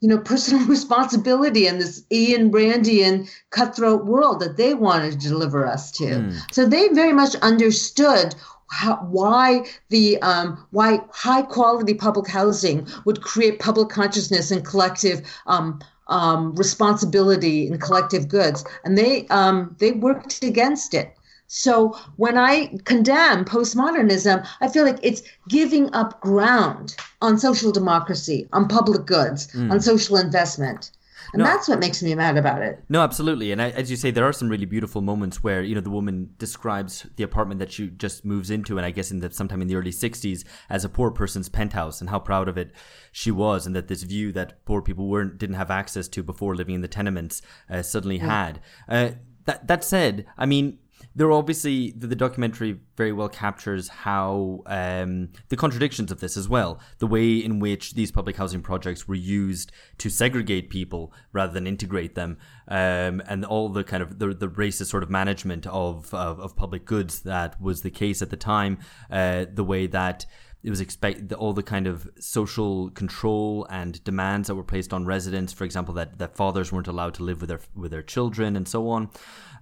you know, personal responsibility in this Ian Randian cutthroat world that they wanted to deliver us to. Mm. So they very much understood how, why the um, why high quality public housing would create public consciousness and collective um, um, responsibility and collective goods, and they um, they worked against it. So when I condemn postmodernism, I feel like it's giving up ground on social democracy, on public goods, mm. on social investment. And no, that's what makes me mad about it. No, absolutely. And I, as you say, there are some really beautiful moments where, you know, the woman describes the apartment that she just moves into, and I guess in the, sometime in the early sixties, as a poor person's penthouse, and how proud of it she was, and that this view that poor people weren't didn't have access to before living in the tenements uh, suddenly mm. had. Uh, that, that said, I mean, there obviously, the documentary very well captures how um, the contradictions of this as well, the way in which these public housing projects were used to segregate people rather than integrate them, um, and all the kind of the, the racist sort of management of, of, of public goods that was the case at the time, uh, the way that it was expect all the kind of social control and demands that were placed on residents, for example, that, that fathers weren't allowed to live with their, with their children and so on.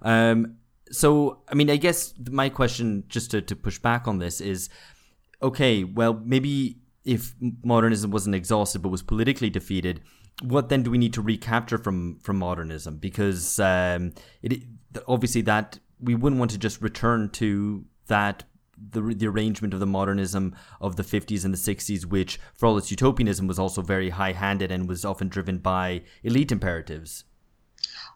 Um, So, I mean, I guess my question, just to, to push back on this, is, okay, well, maybe if modernism wasn't exhausted but was politically defeated, what then do we need to recapture from, from modernism? Because um, it obviously that we wouldn't want to just return to that the the arrangement of the modernism of the fifties and the sixties, which, for all its utopianism, was also very high-handed and was often driven by elite imperatives.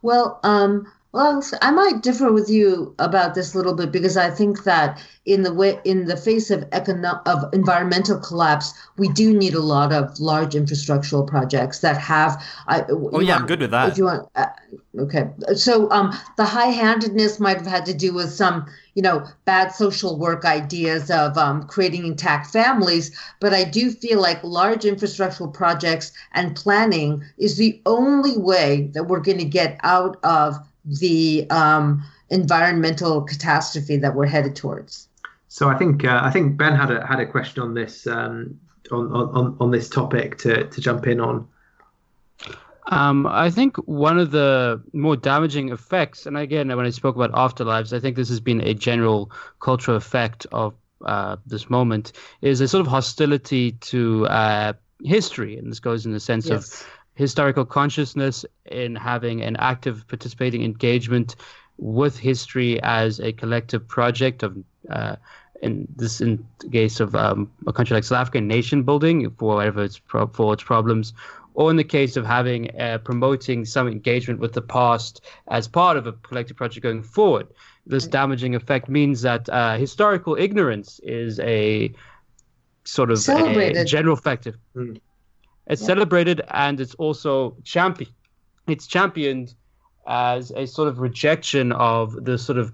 Well, um, Well, I might differ with you about this a little bit, because I think that in the way, in the face of economic, of environmental collapse, we do need a lot of large infrastructural projects that have. I, oh yeah, want, I'm good with that. If you want, uh, okay. So um, the high-handedness might have had to do with some, you know, bad social work ideas of um, creating intact families. But I do feel like large infrastructural projects and planning is the only way that we're going to get out of the um, environmental catastrophe that we're headed towards. So I think uh, I think Ben had a had a question on this um, on, on on this topic to to jump in on. Um, I think one of the more damaging effects, and again, when I spoke about afterlives, I think this has been a general cultural effect of uh, this moment, is a sort of hostility to uh, history, and this goes in the sense yes. of historical consciousness, in having an active participating engagement with history as a collective project of, uh, in this in case of um, a country like South Africa, nation building for whatever its pro- for its problems, or in the case of having uh, promoting some engagement with the past as part of a collective project going forward. This damaging effect means that uh, historical ignorance is a sort of a general factor. Mm. It's yeah. celebrated, and it's also champion. It's championed as a sort of rejection of the sort of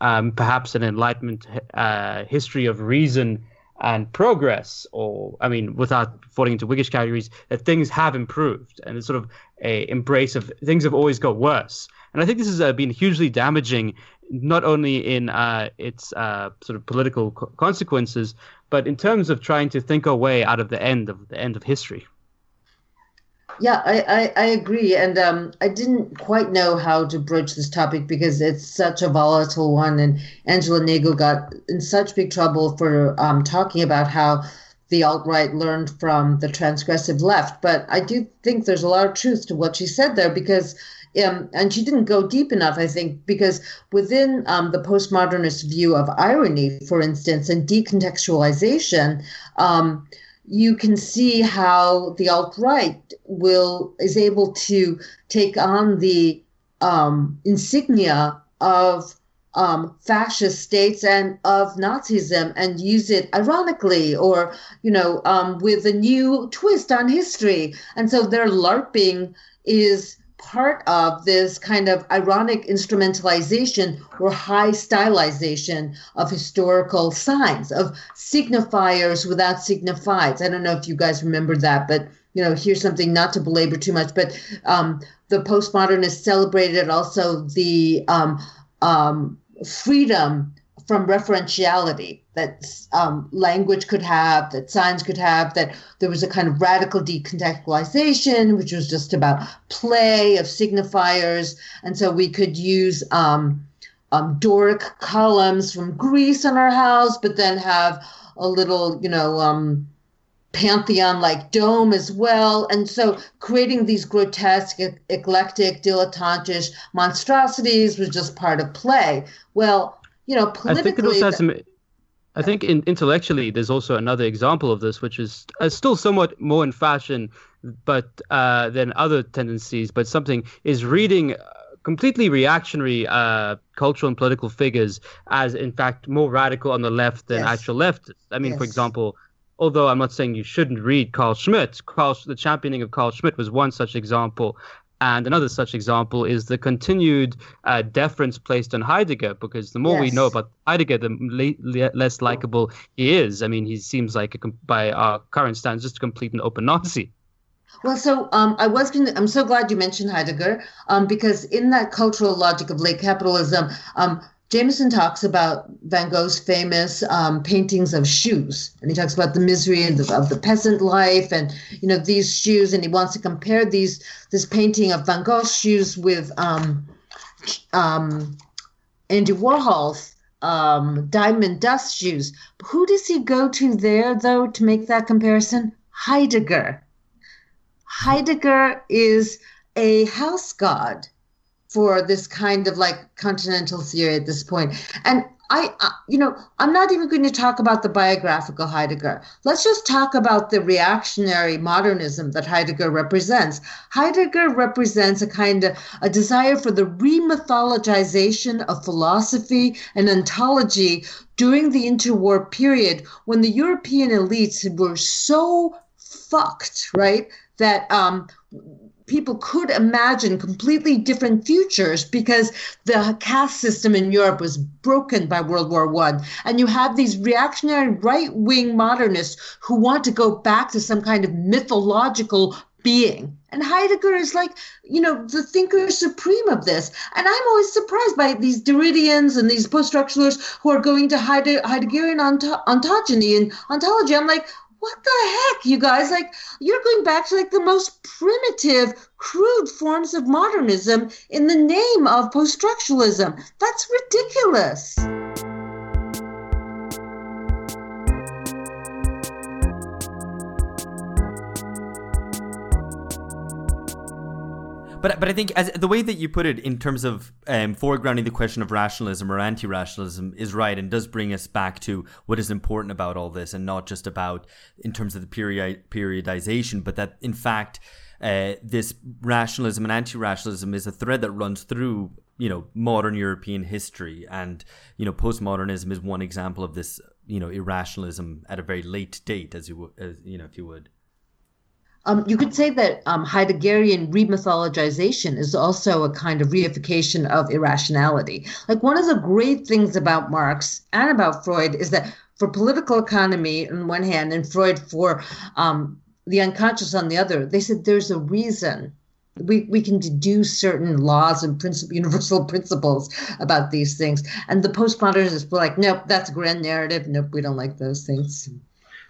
um, perhaps an Enlightenment uh, history of reason and progress, or I mean, without falling into Whiggish categories, that things have improved, and it's sort of a embrace of things have always got worse. And I think this has uh, been hugely damaging, not only in uh, its uh, sort of political co- consequences, but in terms of trying to think our way out of the end of the end of history. Yeah, I, I, I agree. And um, I didn't quite know how to broach this topic because it's such a volatile one. And Angela Nagel got in such big trouble for um, talking about how the alt-right learned from the transgressive left. But I do think there's a lot of truth to what she said there, because Um, and she didn't go deep enough, I think, because within um, the postmodernist view of irony, for instance, and decontextualization, um, you can see how the alt-right will is able to take on the um, insignia of um, fascist states and of Nazism and use it ironically, or, you know, um, with a new twist on history. And so their LARPing is part of this kind of ironic instrumentalization or high stylization of historical signs, of signifiers without signifieds. I don't know if you guys remember that, but, you know, here's something not to belabor too much, but um, the postmodernists celebrated also the um, um, freedom from referentiality that um, language could have, that signs could have, that there was a kind of radical decontextualization, which was just about play of signifiers. And so we could use um, um, Doric columns from Greece in our house, but then have a little, you know, um, Pantheon-like dome as well. And so creating these grotesque, e- eclectic, dilettantish monstrosities was just part of play. Well, you know, politically... I think I think in, intellectually, there's also another example of this, which is uh, still somewhat more in fashion, but uh, than other tendencies. But something is reading completely reactionary uh, cultural and political figures as, in fact, more radical on the left than yes. actual leftists. I mean, yes. for example, although I'm not saying you shouldn't read Carl Schmitt, Carl, the championing of Carl Schmitt was one such example. And another such example is the continued uh, deference placed on Heidegger, because the more yes. we know about Heidegger, the le- le- less likable he is. I mean, he seems like, a, by our current standards, just a complete and open Nazi. Well, so um, I was gonna, I'm so glad you mentioned Heidegger, um, because in that cultural logic of late capitalism, um, Jameson talks about Van Gogh's famous um, paintings of shoes, and he talks about the misery of the, of the peasant life, and you know these shoes, and he wants to compare these this painting of Van Gogh's shoes with um, um, Andy Warhol's um, diamond dust shoes. Who does he go to there, though, to make that comparison? Heidegger. Heidegger is a house god for this kind of like continental theory at this point. And I, I, you know, I'm not even going to talk about the biographical Heidegger. Let's just talk about the reactionary modernism that Heidegger represents. Heidegger represents a kind of a desire for the re-mythologization of philosophy and ontology during the interwar period, when the European elites were so fucked, right, that um, people could imagine completely different futures because the caste system in Europe was broken by World War One. And you have these reactionary right-wing modernists who want to go back to some kind of mythological being. And Heidegger is like, you know, the thinker supreme of this. And I'm always surprised by these Derridians and these post-structuralists who are going to Heide- Heideggerian onto- ontogeny and ontology. I'm like, what the heck, you guys? Like, you're going back to like the most primitive, crude forms of modernism in the name of post-structuralism. That's ridiculous. But but I think as the way that you put it in terms of um, foregrounding the question of rationalism or anti-rationalism is right, and does bring us back to what is important about all this, and not just about in terms of the period, periodization, but that in fact uh, this rationalism and anti-rationalism is a thread that runs through, you know, modern European history. And, you know, postmodernism is one example of this, you know, irrationalism at a very late date, as you, as, you know, if you would. Um, you could say that um, Heideggerian remythologization is also a kind of reification of irrationality. Like, one of the great things about Marx and about Freud is that for political economy on one hand, and Freud for um, the unconscious on the other, they said there's a reason. We we can deduce certain laws and principle, universal principles about these things. And the postmodernists were like, nope, that's a grand narrative. Nope, we don't like those things.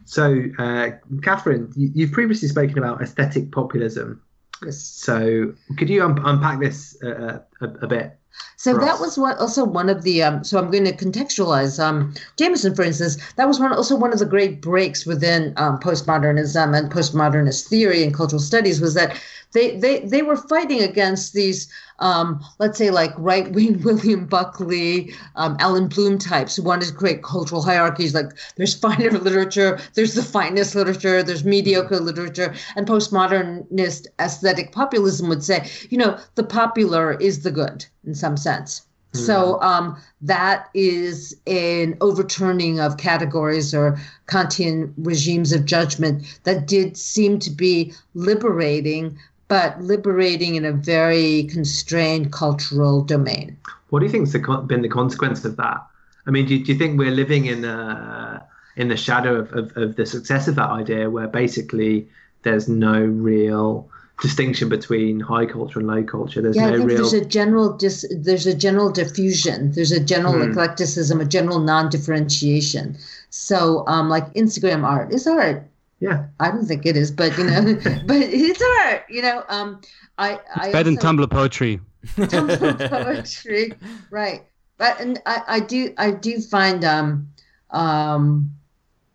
So, uh, Catherine, you, you've previously spoken about aesthetic populism. Yes. So could you un- unpack this uh, a, a bit? So that us? was what also one of the, um, so I'm going to contextualize um, Jameson, for instance. That was one also one of the great breaks within um, postmodernism and postmodernist theory and cultural studies, was that they they, they were fighting against these, um, let's say, like right-wing William Buckley, um, Alan Bloom types who wanted to create cultural hierarchies, like there's finer literature, there's the finest literature, there's mediocre literature, and postmodernist aesthetic populism would say, you know, the popular is the good in some sense. Mm. So um, that is an overturning of categories or Kantian regimes of judgment that did seem to be liberating, but liberating in a very constrained cultural domain. What do you think has been the consequence of that? I mean, do, do you think we're living in a, in the shadow of, of, of the success of that idea, where basically there's no real distinction between high culture and low culture? There's yeah, no I think real. There's a general dis. There's a general diffusion. There's a general mm. eclecticism, a general non-differentiation. So, um, like Instagram art is art. Yeah, I don't think it is, but you know, but it's art. You know, um, I. It's I better than Tumblr poetry. Tumblr poetry, right? But and I, I do, I do find um, um.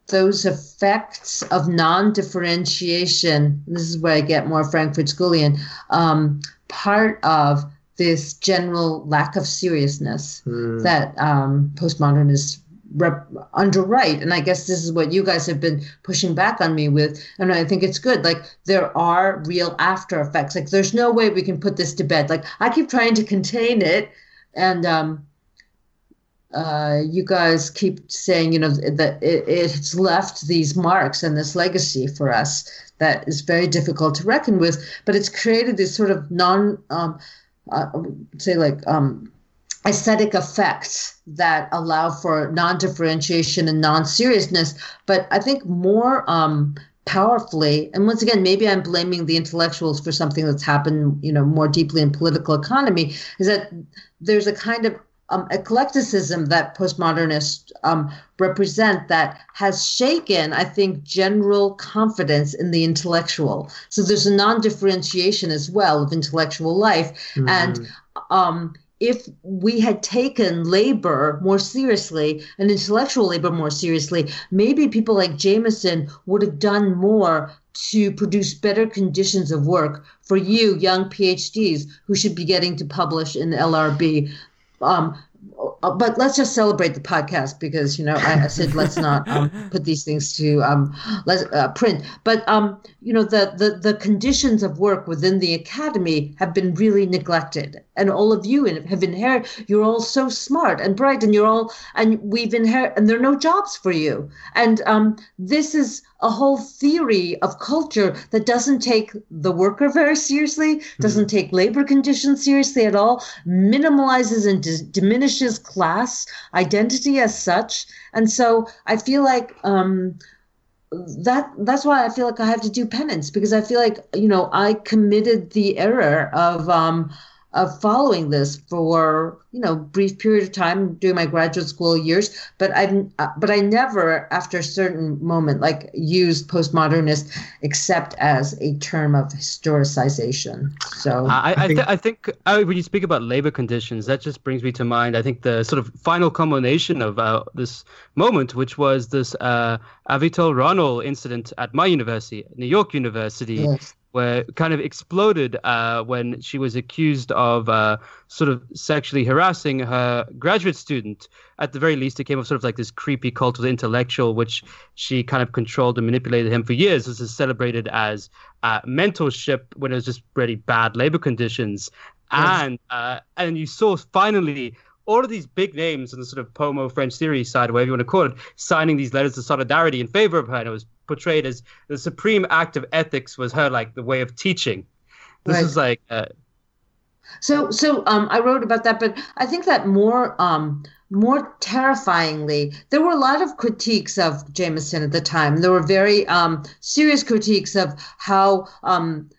those effects of non-differentiation, this is where I get more Frankfurt Schoolian, um, part of this general lack of seriousness mm. that um, postmodernists rep- underwrite. And I guess this is what you guys have been pushing back on me with, and I think it's good. Like, there are real after effects. Like, there's no way we can put this to bed. Like, I keep trying to contain it, and um, Uh, you guys keep saying, you know, that it, it's left these marks and this legacy for us that is very difficult to reckon with, but it's created this sort of non, um, uh, say like um, aesthetic effects that allow for non-differentiation and non-seriousness. But I think more um, powerfully, and once again, maybe I'm blaming the intellectuals for something that's happened, you know, more deeply in political economy, is that there's a kind of Um, eclecticism that postmodernists um, represent that has shaken, I think, general confidence in the intellectual. So there's a non-differentiation as well of intellectual life. Mm. And um, if we had taken labor more seriously and intellectual labor more seriously, maybe people like Jameson would have done more to produce better conditions of work for you young PhDs who should be getting to publish in the L R B. Um, but let's just celebrate the podcast because, you know, I, I said, let's not um, put these things to um, let's, uh, print. But, um, you know, the, the the conditions of work within the academy have been really neglected. And all of you have inherited, you're all so smart and bright and you're all, and we've inherited, and there are no jobs for you. And um, this is a whole theory of culture that doesn't take the worker very seriously, doesn't mm-hmm. take labor conditions seriously at all, minimalizes and d- diminishes class identity as such. And so I feel like um, that that's why I feel like I have to do penance, because I feel like, you know, I committed the error of um, of following this for, you know, brief period of time during my graduate school years, but I've, but I never, after a certain moment, like used postmodernist except as a term of historicization. So I, I, th- I think uh, when you speak about labor conditions, that just brings me to mind, I think, the sort of final culmination of uh, this moment, which was this uh, Avital Ronald incident at my university, New York University. Yes. Where kind of exploded uh, when she was accused of uh, sort of sexually harassing her graduate student. At the very least, it came of sort of like this creepy cult of the intellectual, which she kind of controlled and manipulated him for years. This is celebrated as uh, mentorship when it was just really bad labor conditions. Yes. And uh, and you saw finally all of these big names on the sort of Pomo French theory side, whatever you want to call it, signing these letters of solidarity in favor of her. And it was portrayed as the supreme act of ethics was her, like, the way of teaching. This right. is like uh... so so um I wrote about that, but I think that more um more terrifyingly, there were a lot of critiques of Jameson at the time. There were very um serious critiques of how um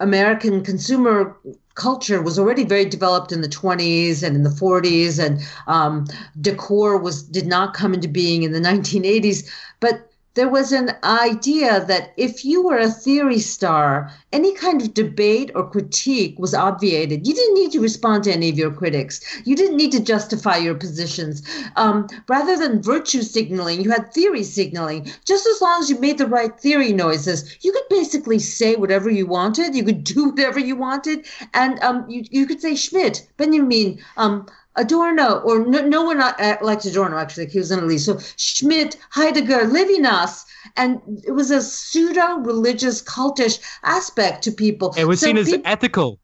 American consumer culture was already very developed in the twenties and in the forties, and um decor was did not come into being in the nineteen eighties, but there was an idea that if you were a theory star, any kind of debate or critique was obviated. You didn't need to respond to any of your critics. You didn't need to justify your positions. Um, rather than virtue signaling, you had theory signaling. Just as long as you made the right theory noises, you could basically say whatever you wanted. You could do whatever you wanted. And um, you, you could say Schmitt, Benjamin, um, Adorno, or no, no one liked Adorno, actually, he was in Elise. So Schmitt, Heidegger, Levinas, and it was a pseudo-religious, cultish aspect to people. It was so seen as people, ethical.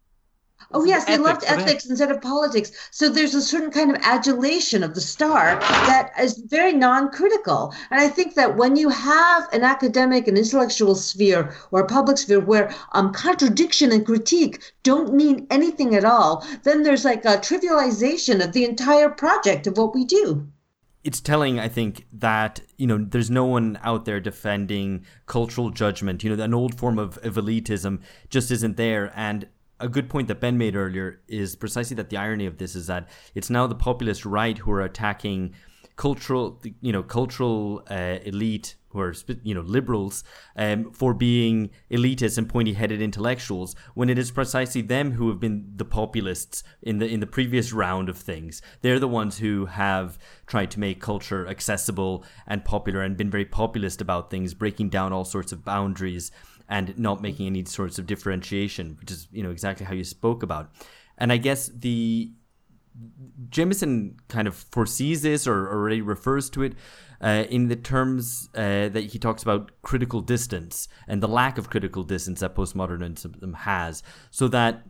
Oh, yes, they ethics, loved ethics instead of politics. So there's a certain kind of adulation of the star that is very non-critical. And I think that when you have an academic and intellectual sphere or a public sphere where um, contradiction and critique don't mean anything at all, then there's like a trivialization of the entire project of what we do. It's telling, I think, that, you know, there's no one out there defending cultural judgment. You know, an old form of, of elitism just isn't there. And a good point that Ben made earlier is precisely that the irony of this is that it's now the populist right who are attacking cultural, you know, cultural uh, elite who are, you know, liberals um, for being elitist and pointy-headed intellectuals, when it is precisely them who have been the populists in the in the previous round of things. They're the ones who have tried to make culture accessible and popular and been very populist about things, breaking down all sorts of boundaries and not making any sorts of differentiation, which is, you know, exactly how you spoke about. And I guess the Jameson kind of foresees this or already refers to it uh, in the terms uh, that he talks about critical distance and the lack of critical distance that postmodernism has, so that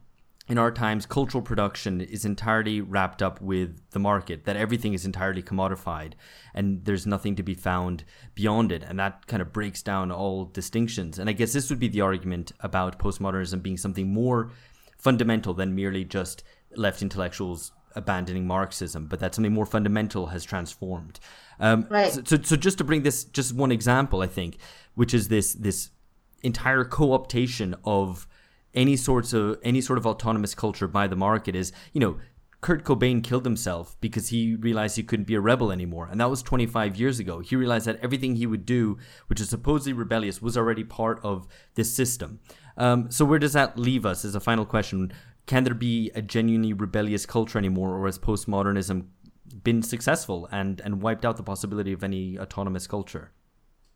in our times, cultural production is entirely wrapped up with the market, that everything is entirely commodified and there's nothing to be found beyond it. And that kind of breaks down all distinctions. And I guess this would be the argument about postmodernism being something more fundamental than merely just left intellectuals abandoning Marxism, but that something more fundamental has transformed. Um, right. So, so just to bring this, just one example, I think, which is this, this entire co-optation of any sorts of any sort of autonomous culture by the market is, you know, Kurt Cobain killed himself because he realized he couldn't be a rebel anymore. And that was twenty-five years ago. He realized that everything he would do, which is supposedly rebellious, was already part of this system. Um, so where does that leave us as a final question? Can there be a genuinely rebellious culture anymore, or has postmodernism been successful and, and wiped out the possibility of any autonomous culture?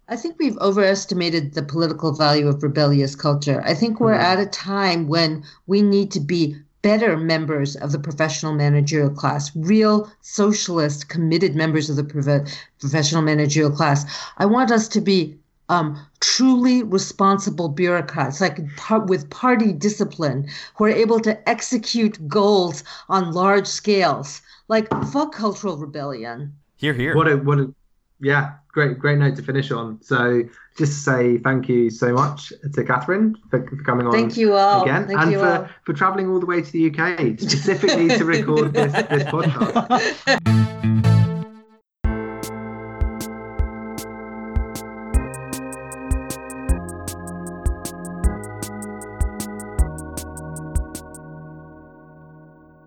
I think we've overestimated the political value of rebellious culture. I think we're mm-hmm. at a time when we need to be better members of the professional managerial class, real socialist, committed members of the prof- professional managerial class. I want us to be um, truly responsible bureaucrats, like par- with party discipline, who are able to execute goals on large scales. Like, fuck cultural rebellion. Hear, hear. What a, what a, yeah, great, great note to finish on. So just to say thank you so much to Catherine for, for coming on. Thank you all. Again. Thank and you for, all. for traveling all the way to the U K specifically to record this, this podcast.